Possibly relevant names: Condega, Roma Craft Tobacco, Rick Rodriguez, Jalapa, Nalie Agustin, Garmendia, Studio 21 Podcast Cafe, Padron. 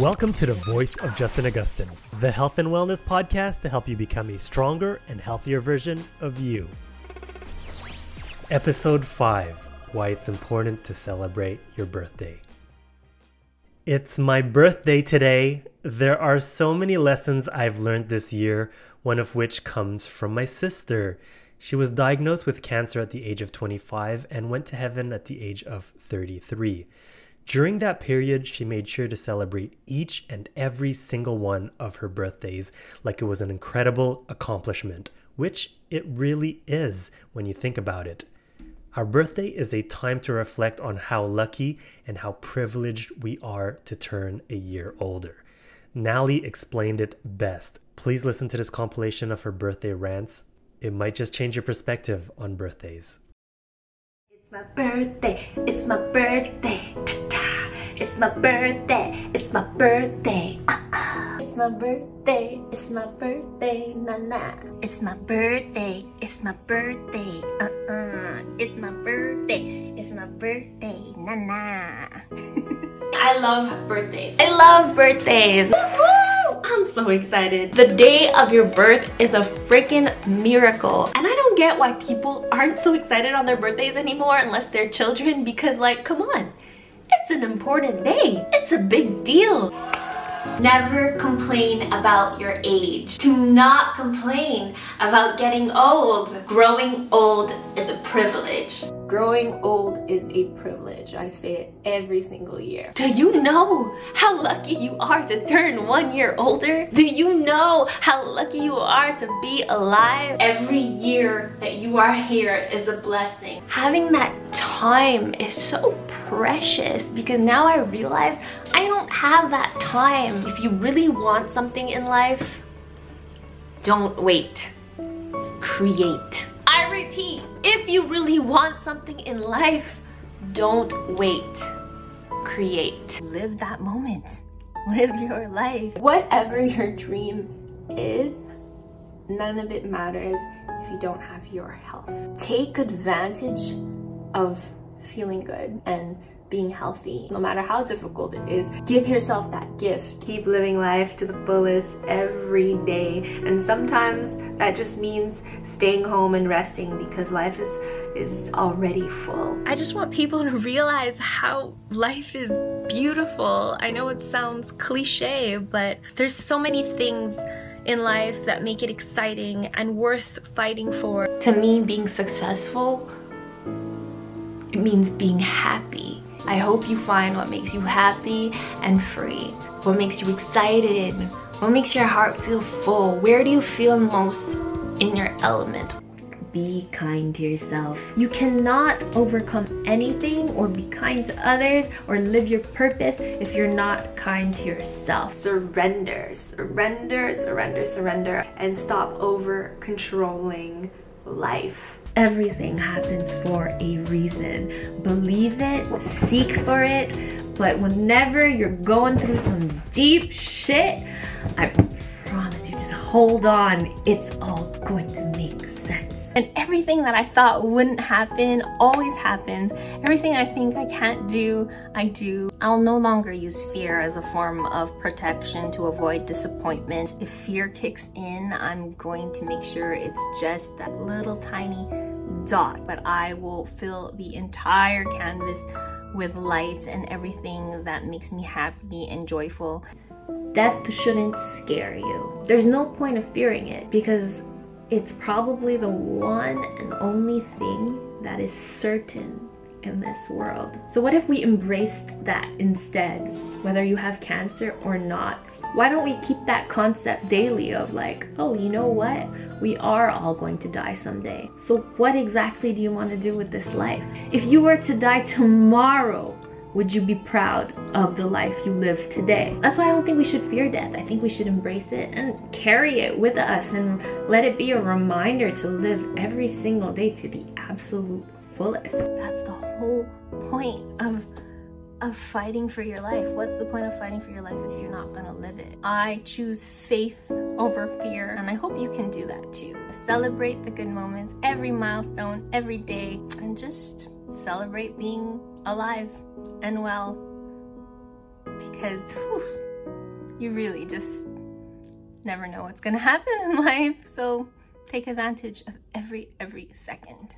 Welcome to the Voice of Justin Agustin, the health and wellness podcast to help you become a stronger and healthier version of you. Episode 5, Why It's Important to Celebrate Your Birthday. It's my birthday today. There are so many lessons I've learned this year, one of which comes from my sister. She was diagnosed with cancer at the age of 25 and went to heaven at the age of 33. During that period, she made sure to celebrate each and every single one of her birthdays like it was an incredible accomplishment, which it really is when you think about it. Our birthday is a time to reflect on how lucky and how privileged we are to turn a year older. Nalie explained it best. Please listen to this compilation of her birthday rants. It might just change your perspective on birthdays. It's my birthday, it's my birthday. It's my birthday, it's my birthday. It's my birthday, it's my birthday, nana. It's my birthday, it's my birthday. It's my birthday, it's my birthday, nana. I love birthdays. I love birthdays. Woo-hoo! I'm so excited. The day of your birth is a freaking miracle. And I don't get why people aren't so excited on their birthdays anymore unless they're children, because like, come on. It's an important day. It's a big deal. Never complain about your age. Do not complain about getting old. Growing old is a privilege. Growing old is a privilege. I say it every single year. Do you know how lucky you are to turn 1 year older? Do you know how lucky you are to be alive? Every year that you are here is a blessing. Having that time is so precious because now I realize I don't have that time. If you really want something in life, don't wait. Create. I repeat, if you really want something in life, don't wait. Create. Live that moment. Live your life. Whatever your dream is, none of it matters if you don't have your health. Take advantage of feeling good and being healthy, no matter how difficult it is. Give yourself that gift. Keep living life to the fullest every day, and sometimes that just means staying home and resting because life is already full. I just want people to realize how life is beautiful. I know it sounds cliche, but there's so many things in life that make it exciting and worth fighting for. To me, being successful, it means being happy. I hope you find what makes you happy and free. What makes you excited? What makes your heart feel full? Where do you feel most in your element? Be kind to yourself. You cannot overcome anything or be kind to others or live your purpose if you're not kind to yourself. Surrender, surrender, surrender, surrender, and stop over controlling life. Everything happens for a reason. Believe it, seek for it, but whenever you're going through some deep shit, I promise you, just hold on. It's all going to make sense. And everything that I thought wouldn't happen always happens. Everything I think I can't do, I do. I'll no longer use fear as a form of protection to avoid disappointment. If fear kicks in, I'm going to make sure it's just that little tiny dot, but I will fill the entire canvas with lights and everything that makes me happy and joyful. Death shouldn't scare you. There's no point of fearing it because it's probably the one and only thing that is certain in this world. So what if we embraced that instead? Whether you have cancer or not, why don't we keep that concept daily of like, oh, you know what? We are all going to die someday. So what exactly do you want to do with this life? If you were to die tomorrow, would you be proud of the life you live today? That's why I don't think we should fear death. I think we should embrace it and carry it with us and let it be a reminder to live every single day to the absolute fullest. That's the whole point of fighting for your life. What's the point of fighting for your life if you're not gonna live it? I choose faith over fear, and I hope you can do that too. Celebrate the good moments, every milestone, every day, and just celebrate being alive and well, because you really just never know what's gonna happen in life, so take advantage of every second.